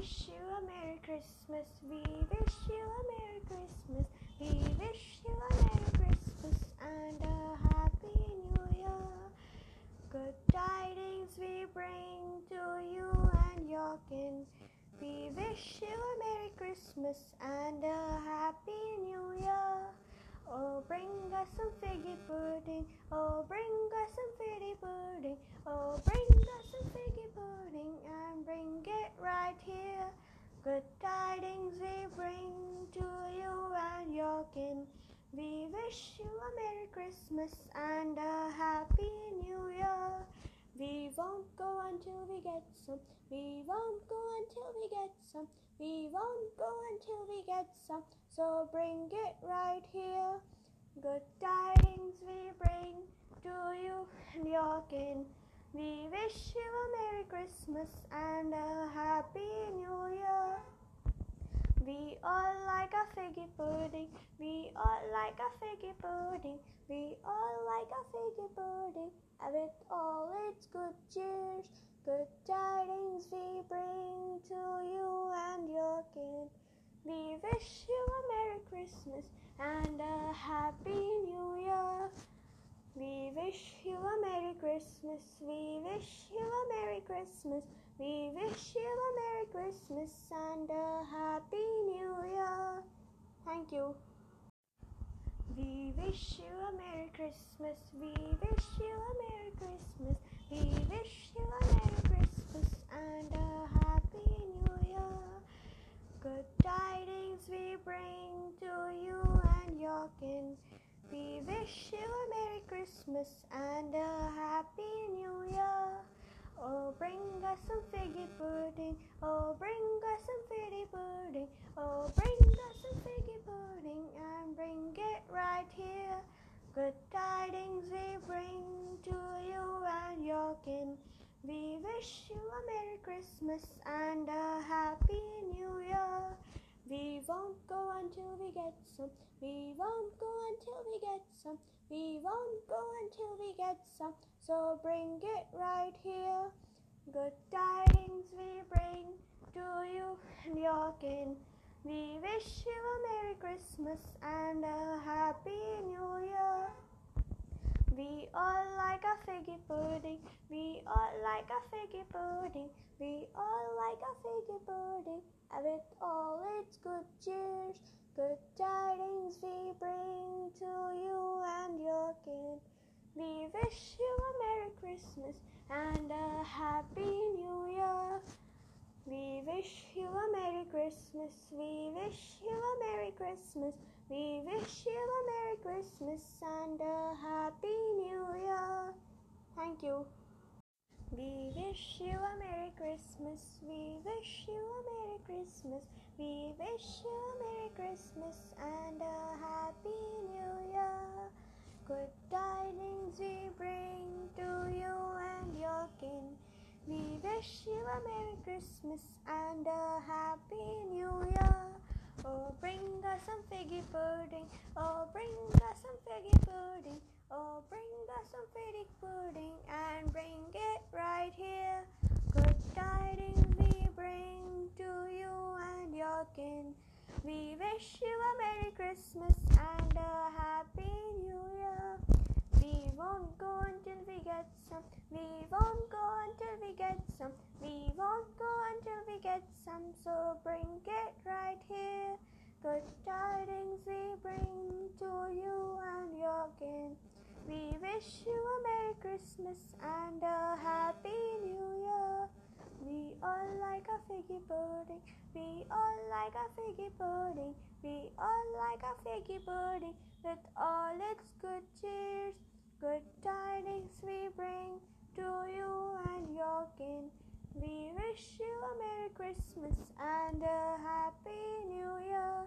wish you a Merry Christmas. We wish you a Merry Christmas. We wish you a Merry Christmas and a Happy New Year. Good tidings we bring to you and your kin. We wish you a Merry Christmas and a Happy New Year. Oh, bring us some figgy pudding. Oh, bring us some figgy pudding. Oh, bring us some figgy pudding and bring it right here. Good tidings we bring to you and your kin. We wish you a Merry Christmas and a Happy New Year. We won't go until we get some. We won't go until we get some. We won't go until we get some. So bring it right here. Good tidings we bring to you and your kin. We wish you a Merry Christmas and a Happy New Year. We all like a figgy pudding. We all like a figgy pudding. We all like a figgy pudding. With all its good cheers, good tidings we bring to you and your kin. We wish you a Merry Christmas and a Happy New Year. We wish you a Merry Christmas. We wish you a Merry Christmas. We wish you a Merry Christmas and a Happy New Year. Thank you. We wish you a Merry Christmas. We wish you a Merry Christmas. We wish you a Merry Christmas and a Happy New Year. Good tidings we bring to you and your kin. We wish you a Merry Christmas and a Happy New Year. Oh, bring us some figgy pudding. Oh, bring us some figgy pudding. Oh, bring us some figgy pudding and bring it right here. Good tidings we bring to you and your kin. We wish you a Merry Christmas and a Happy New Year. We won't go until we get some. We won't go until we get some. We won't go until we get some. So bring it right here. Good tidings we bring to you and your kin. We wish you a Merry Christmas and a Happy New Year. We all like a figgy pudding. We all like a figgy pudding. We all like a figgy pudding. With all its good cheers, good tidings we bring to you and your kin. We wish you a Merry Christmas and a Happy New Year. We wish you a Merry Christmas. We wish you a Merry Christmas. We wish you a Merry Christmas and a Happy New Year. Thank you. We wish you a Merry Christmas. We wish you a Merry Christmas. We wish you a Merry Christmas and a Happy New Year. Good tidings we bring to you and your kin. We wish you a Merry Christmas and a Happy New Year. Oh, bring us some figgy pudding. Oh, bring us some figgy pudding. Oh, bring us some figgy pudding and bring it right here. Good tidings we bring to you and your kin. We wish you a Merry Christmas and a Happy New Year. We won't go until we get some. We won't go until we get some. We won't go until we get some. So bring it right here. Good tidings we bring to you and your kin. We wish you a Merry Christmas and a Happy New Year. We all like a figgy pudding. We all like a figgy pudding. We all like a figgy pudding. With all its good cheers, good tidings we bring to you and your kin. We wish you a Merry Christmas and a Happy New Year.